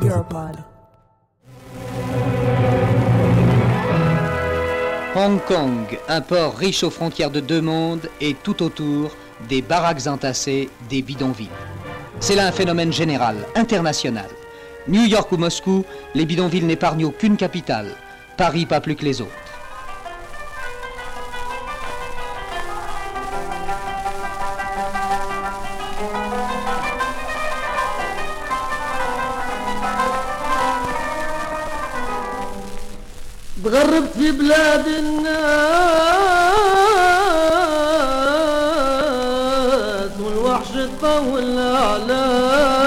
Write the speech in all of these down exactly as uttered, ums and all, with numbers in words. Europod. Hong Kong, un port riche aux frontières de deux mondes et tout autour des baraques entassées, des bidonvilles. C'est là un phénomène général, international. New York ou Moscou, les bidonvilles n'épargnent aucune capitale. Paris pas plus que les autres. تغرب في بلاد الناس والوحش طول عليا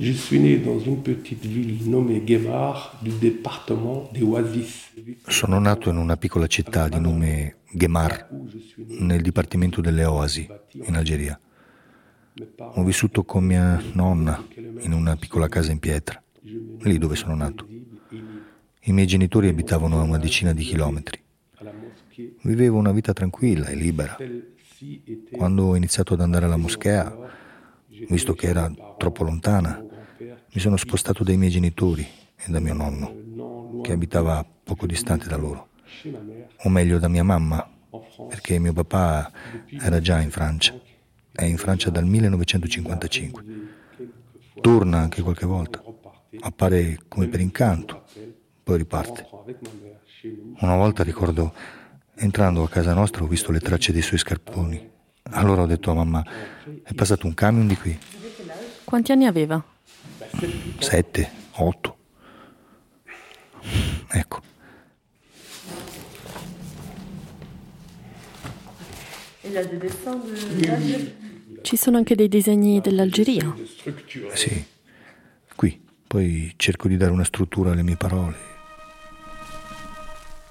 Je suis né dans une petite ville nommée Guémar du département des Oasis. Sono nato in una piccola città di nome Guémar, nel dipartimento delle Oasi, in Algeria. Ho vissuto con mia nonna in una piccola casa in pietra, lì dove sono nato. I miei genitori abitavano a una decina di chilometri. Vivevo una vita tranquilla e libera. Quando ho iniziato ad andare alla moschea, visto che era troppo lontana, mi sono spostato dai miei genitori e da mio nonno, che abitava poco distante da loro, o meglio da mia mamma, perché mio papà era già in Francia, è in Francia dal millenovecentocinquantacinque. Torna anche qualche volta, appare come per incanto, poi riparte. Una volta ricordo, entrando a casa nostra ho visto le tracce dei suoi scarponi. Allora ho detto a mamma, è passato un camion di qui. Quanti anni aveva? Sette, otto. Ecco. Ci sono anche dei disegni dell'Algeria. Sì, qui. Poi cerco di dare una struttura alle mie parole.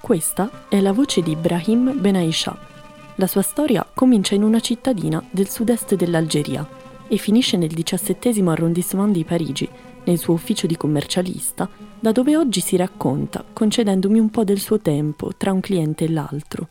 Questa è la voce di Brahim Benaicha. La sua storia comincia in una cittadina del sud-est dell'Algeria e finisce nel diciassettesimo arrondissement di Parigi, nel suo ufficio di commercialista, da dove oggi si racconta, concedendomi un po' del suo tempo tra un cliente e l'altro.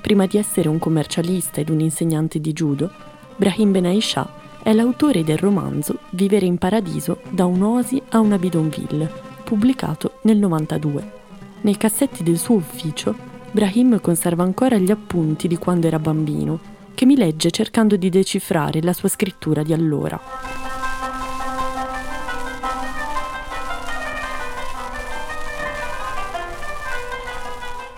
Prima di essere un commercialista ed un insegnante di judo, Brahim Benaicha è l'autore del romanzo Vivere in paradiso da un'oasi a una bidonville, pubblicato nel novantadue. Nei cassetti del suo ufficio, Brahim conserva ancora gli appunti di quando era bambino, che mi legge cercando di decifrare la sua scrittura di allora.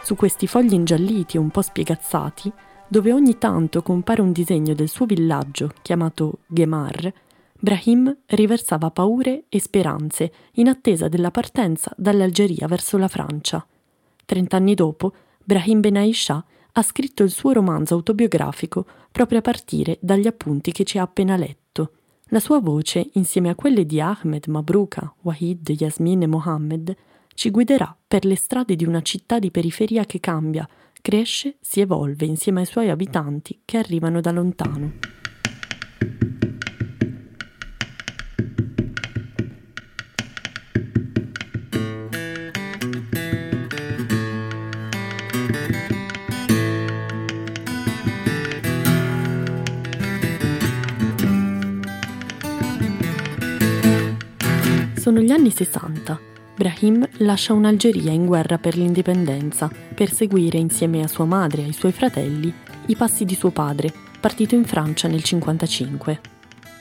Su questi fogli ingialliti e un po' spiegazzati, dove ogni tanto compare un disegno del suo villaggio, chiamato Guémar, Brahim riversava paure e speranze in attesa della partenza dall'Algeria verso la Francia. Trent'anni dopo, Brahim Benaicha ha scritto il suo romanzo autobiografico proprio a partire dagli appunti che ci ha appena letto. La sua voce, insieme a quelle di Ahmed Mabruka, Wahid, Yasmin e Mohammed, ci guiderà per le strade di una città di periferia che cambia, cresce, si evolve insieme ai suoi abitanti che arrivano da lontano. Sono gli anni sessanta. Brahim lascia un'Algeria in guerra per l'indipendenza per seguire insieme a sua madre e ai suoi fratelli i passi di suo padre, partito in Francia nel cinquantacinque.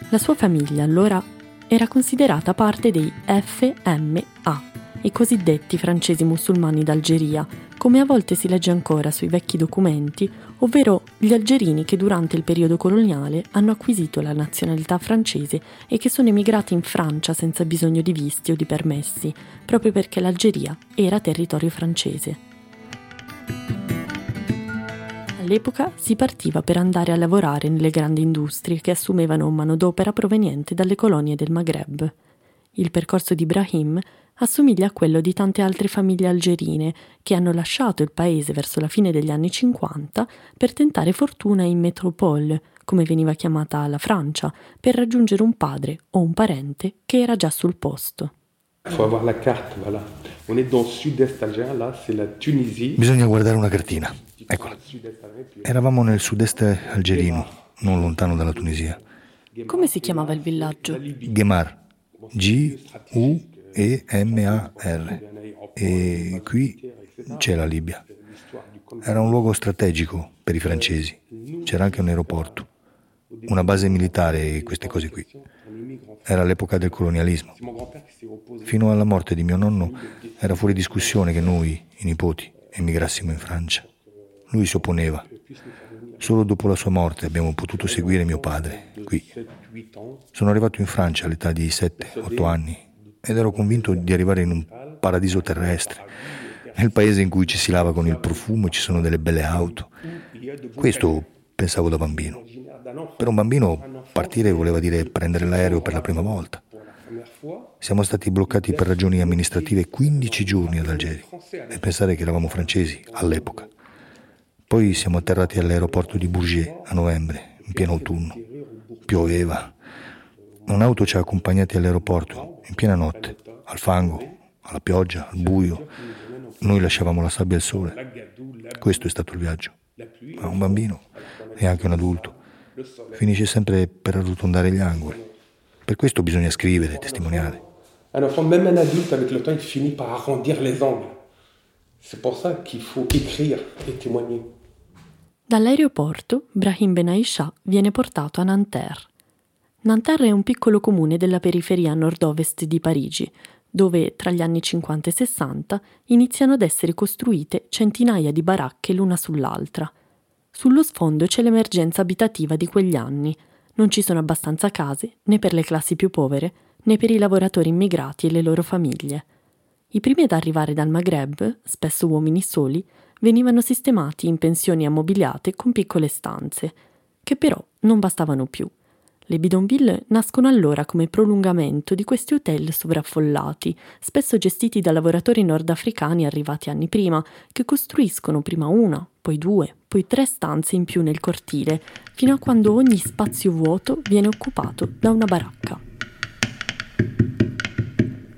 La sua famiglia allora era considerata parte dei F M A, i cosiddetti francesi musulmani d'Algeria, come a volte si legge ancora sui vecchi documenti, ovvero gli algerini che durante il periodo coloniale hanno acquisito la nazionalità francese e che sono emigrati in Francia senza bisogno di visti o di permessi, proprio perché l'Algeria era territorio francese. All'epoca si partiva per andare a lavorare nelle grandi industrie che assumevano manodopera proveniente dalle colonie del Maghreb. Il percorso di Brahim assomiglia a quello di tante altre famiglie algerine che hanno lasciato il paese verso la fine degli anni cinquanta per tentare fortuna in métropole, come veniva chiamata la Francia, per raggiungere un padre o un parente che era già sul posto. Il faut avoir la carte, voilà. On est dans le sud-est algérien, là, c'est la Tunisie. Bisogna guardare una cartina. Eccola. Eravamo nel sud-est algerino, non lontano dalla Tunisia. Come si chiamava il villaggio? Guémar. G U E M A R. E qui c'è la Libia. Era un luogo strategico per i francesi. C'era anche un aeroporto, una base militare e queste cose qui. Era l'epoca del colonialismo. Fino alla morte di mio nonno era fuori discussione che noi, i nipoti, emigrassimo in Francia. Lui si opponeva. Solo dopo la sua morte abbiamo potuto seguire mio padre, qui. Sono arrivato in Francia all'età di sette otto anni ed ero convinto di arrivare in un paradiso terrestre, nel paese in cui ci si lava con il profumo e ci sono delle belle auto. Questo pensavo da bambino. Per un bambino partire voleva dire prendere l'aereo per la prima volta. Siamo stati bloccati per ragioni amministrative quindici giorni ad Algeri e pensare che eravamo francesi all'epoca. Poi siamo atterrati all'aeroporto di Bourget a novembre, in pieno autunno. Pioveva. Un'auto ci ha accompagnati all'aeroporto in piena notte, al fango, alla pioggia, al buio. Noi lasciavamo la sabbia al sole. Questo è stato il viaggio. Ma un bambino e anche un adulto finisce sempre per arrotondare gli angoli. Per questo bisogna scrivere, testimoniare. Un enfant, même un adulte, avec le temps, il finit par arrondir les angles. C'est pour ça qu'il faut écrire et témoigner. Dall'aeroporto, Brahim Benaicha viene portato a Nanterre. Nanterre è un piccolo comune della periferia nord-ovest di Parigi, dove tra gli anni cinquanta e sessanta iniziano ad essere costruite centinaia di baracche l'una sull'altra. Sullo sfondo c'è l'emergenza abitativa di quegli anni. Non ci sono abbastanza case né per le classi più povere né per i lavoratori immigrati e le loro famiglie. I primi ad arrivare dal Maghreb, spesso uomini soli, venivano sistemati in pensioni ammobiliate con piccole stanze, che però non bastavano più. Le bidonville nascono allora come prolungamento di questi hotel sovraffollati, spesso gestiti da lavoratori nordafricani arrivati anni prima, che costruiscono prima una, poi due, poi tre stanze in più nel cortile, fino a quando ogni spazio vuoto viene occupato da una baracca.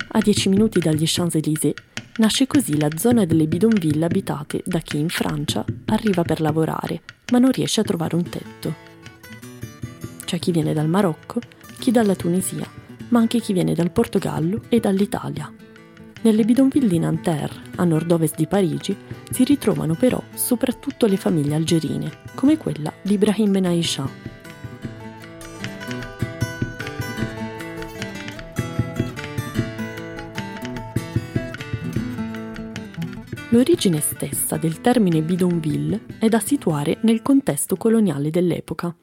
A dieci minuti dagli Champs-Élysées nasce così la zona delle bidonville abitate da chi in Francia arriva per lavorare, ma non riesce a trovare un tetto. C'è chi viene dal Marocco, chi dalla Tunisia, ma anche chi viene dal Portogallo e dall'Italia. Nelle bidonville di Nanterre, a nord-ovest di Parigi, si ritrovano però soprattutto le famiglie algerine, come quella di Brahim Benaicha. L'origine stessa del termine bidonville è da situare nel contesto coloniale dell'epoca.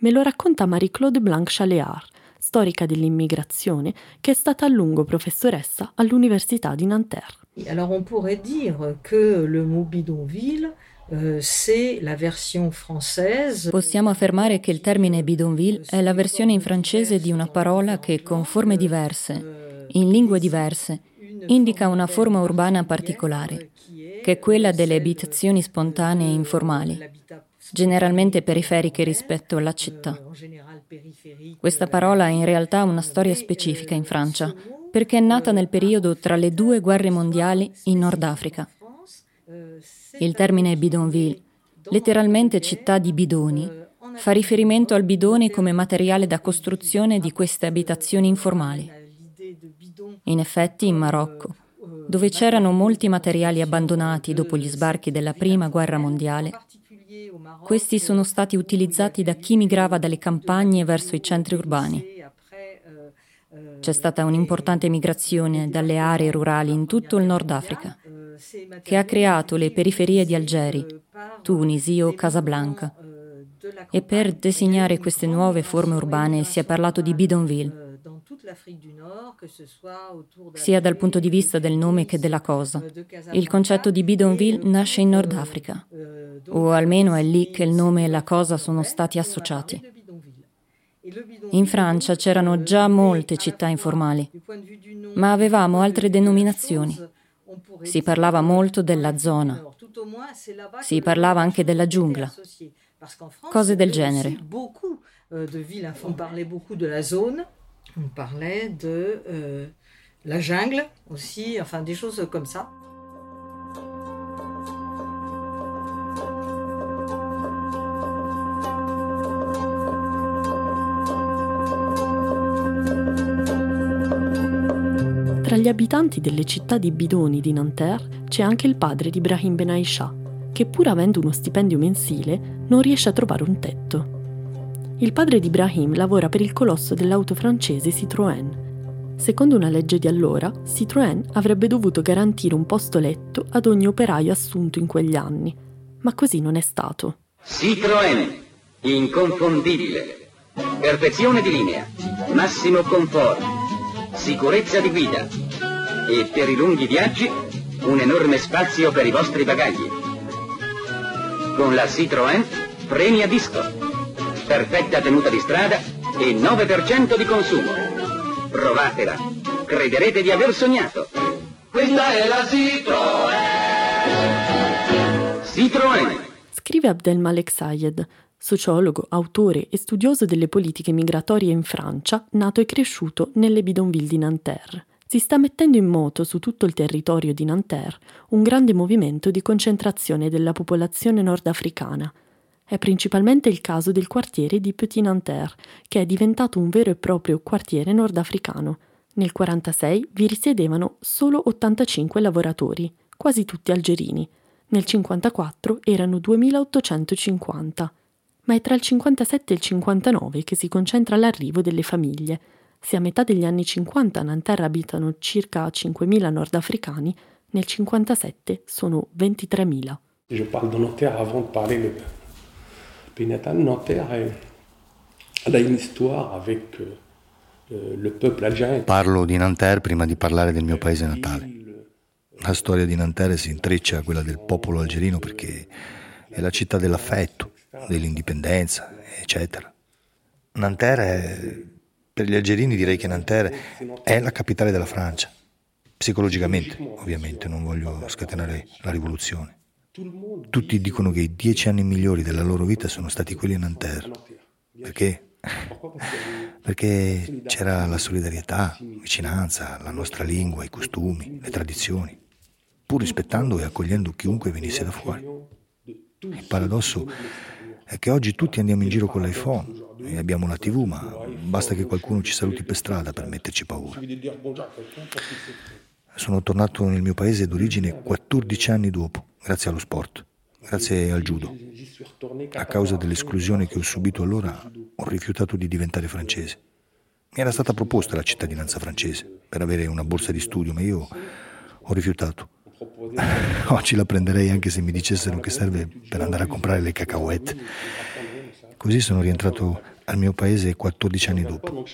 Me lo racconta Marie-Claude Blanc-Chaléard, storica dell'immigrazione, che è stata a lungo professoressa all'Università di Nanterre. Alors on pourrait dire que le mot bidonville euh, c'est la version française. Possiamo affermare che il termine bidonville è la versione in francese di una parola che con forme diverse, in lingue diverse, indica una forma urbana particolare, che è quella delle abitazioni spontanee e informali, generalmente periferiche rispetto alla città. Questa parola ha in realtà una storia specifica in Francia, perché è nata nel periodo tra le due guerre mondiali in Nord Africa. Il termine bidonville, letteralmente città di bidoni, fa riferimento al bidone come materiale da costruzione di queste abitazioni informali. In effetti in Marocco, dove c'erano molti materiali abbandonati dopo gli sbarchi della Prima Guerra Mondiale, questi sono stati utilizzati da chi migrava dalle campagne verso i centri urbani. C'è stata un'importante migrazione dalle aree rurali in tutto il Nord Africa, che ha creato le periferie di Algeri, Tunisi o Casablanca. E per designare queste nuove forme urbane si è parlato di bidonville, sia dal punto di vista del nome che della cosa. Il concetto di bidonville nasce in Nord Africa, o almeno è lì che il nome e la cosa sono stati associati. In Francia c'erano già molte città informali, ma avevamo altre denominazioni. Si parlava molto della zona, si parlava anche della giungla, cose del genere. On parlait de la jungle aussi, enfin des choses comme ça. Tra gli abitanti delle città di bidoni di Nanterre c'è anche il padre di Brahim Benaicha, che pur avendo uno stipendio mensile non riesce a trovare un tetto. Il padre di Brahim lavora per il colosso dell'auto francese Citroën. Secondo una legge di allora, Citroën avrebbe dovuto garantire un posto letto ad ogni operaio assunto in quegli anni, ma così non è stato. Citroën, inconfondibile, perfezione di linea, massimo conforto, sicurezza di guida e per i lunghi viaggi un enorme spazio per i vostri bagagli. Con la Citroën premi a disco, perfetta tenuta di strada e nove per cento di consumo. Provatela, crederete di aver sognato. Questa è la Citroën. Citroën. Scrive Abdelmalek Sayed, sociologo, autore e studioso delle politiche migratorie in Francia, nato e cresciuto nelle bidonville di Nanterre. Si sta mettendo in moto su tutto il territorio di Nanterre un grande movimento di concentrazione della popolazione nordafricana. È principalmente il caso del quartiere di Petit Nanterre, che è diventato un vero e proprio quartiere nordafricano. Nel quarantasei vi risiedevano solo ottantacinque lavoratori, quasi tutti algerini. Nel cinquantaquattro erano duemilaottocentocinquanta. Ma è tra il cinquantasette e il cinquantanove che si concentra l'arrivo delle famiglie. Se a metà degli anni cinquanta a Nanterre abitano circa cinquemila nordafricani, nel cinquantasette sono ventitremila. Je parle de Nanterre avant de parler le pays natal. Nanterre a une histoire avec le peuple algérien. Parlo di Nanterre prima di parlare del mio paese natale. La storia di Nanterre si intreccia a quella del popolo algerino perché è la città dell'affetto, dell'indipendenza, eccetera. Nanterre, per gli algerini direi che Nanterre è la capitale della Francia, psicologicamente ovviamente, non voglio scatenare la rivoluzione. Tutti dicono che i dieci anni migliori della loro vita sono stati quelli a Nanterre. Perché? Perché c'era la solidarietà, vicinanza, la nostra lingua, i costumi, le tradizioni, pur rispettando e accogliendo chiunque venisse da fuori. Il paradosso è che oggi tutti andiamo in giro con l'iPhone e abbiamo la tivù, ma basta che qualcuno ci saluti per strada per metterci paura. Sono tornato nel mio paese d'origine quattordici anni dopo, grazie allo sport, grazie al judo. A causa dell'esclusione che ho subito allora, ho rifiutato di diventare francese. Mi era stata proposta la cittadinanza francese per avere una borsa di studio, ma io ho rifiutato. Oggi la prenderei anche se mi dicessero che serve per andare a comprare le cacahuètes. Così sono rientrato al mio paese quattordici anni dopo.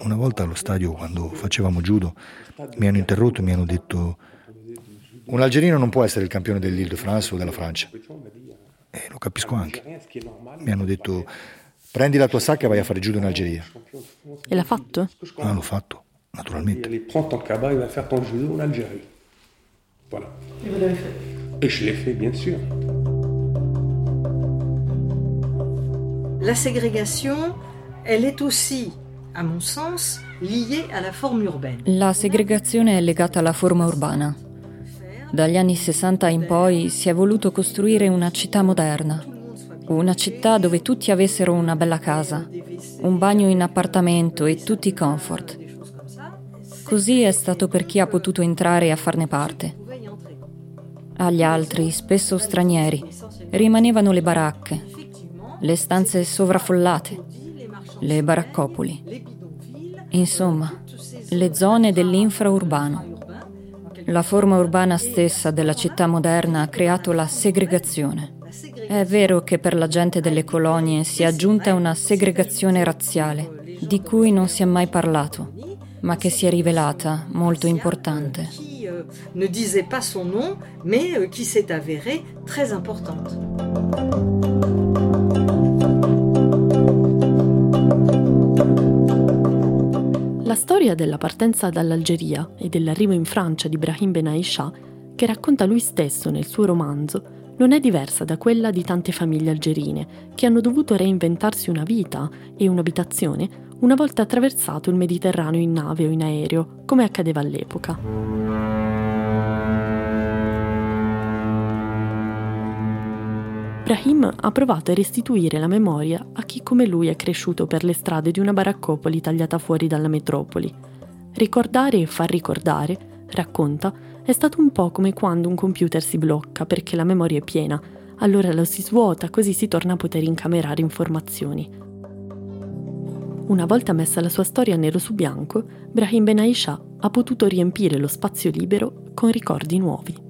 Una volta allo stadio, quando facevamo judo, mi hanno interrotto e mi hanno detto: un algerino non può essere il campione dell'Île de France o della Francia. E lo capisco anche. Mi hanno detto: prendi la tua sacca e vai a fare judo in Algeria. E l'ha fatto? Ah, l'ho fatto, naturalmente. Prendi ton cabas e vai a fare ton judo in Algeria. Voilà. Et vous l'avez fait? Et je l'ai fait, bien sûr. La ségrégation, elle est aussi, à mon sens, liée à la forme urbaine. La segregazione è legata alla forma urbana. Dagli anni sessanta in poi si è voluto costruire una città moderna, una città dove tutti avessero una bella casa, un bagno in appartamento e tutti i comfort. Così è stato per chi ha potuto entrare a farne parte. Agli altri, spesso stranieri, rimanevano le baracche, le stanze sovraffollate, le baraccopoli. Insomma, le zone dell'infraurbano. La forma urbana stessa della città moderna ha creato la segregazione. È vero che per la gente delle colonie si è aggiunta una segregazione razziale, di cui non si è mai parlato, ma che si è rivelata molto importante. Ne disait pas son nom, mais qui s'est avérée très importante. La storia della partenza dall'Algeria e dell'arrivo in Francia di Brahim Benaicha, che racconta lui stesso nel suo romanzo, non è diversa da quella di tante famiglie algerine che hanno dovuto reinventarsi una vita e un'abitazione una volta attraversato il Mediterraneo in nave o in aereo, come accadeva all'epoca. Brahim ha provato a restituire la memoria a chi come lui è cresciuto per le strade di una baraccopoli tagliata fuori dalla metropoli. Ricordare e far ricordare, racconta, è stato un po' come quando un computer si blocca perché la memoria è piena, allora lo si svuota, così si torna a poter incamerare informazioni. Una volta messa la sua storia nero su bianco, Brahim Benaicha ha potuto riempire lo spazio libero con ricordi nuovi.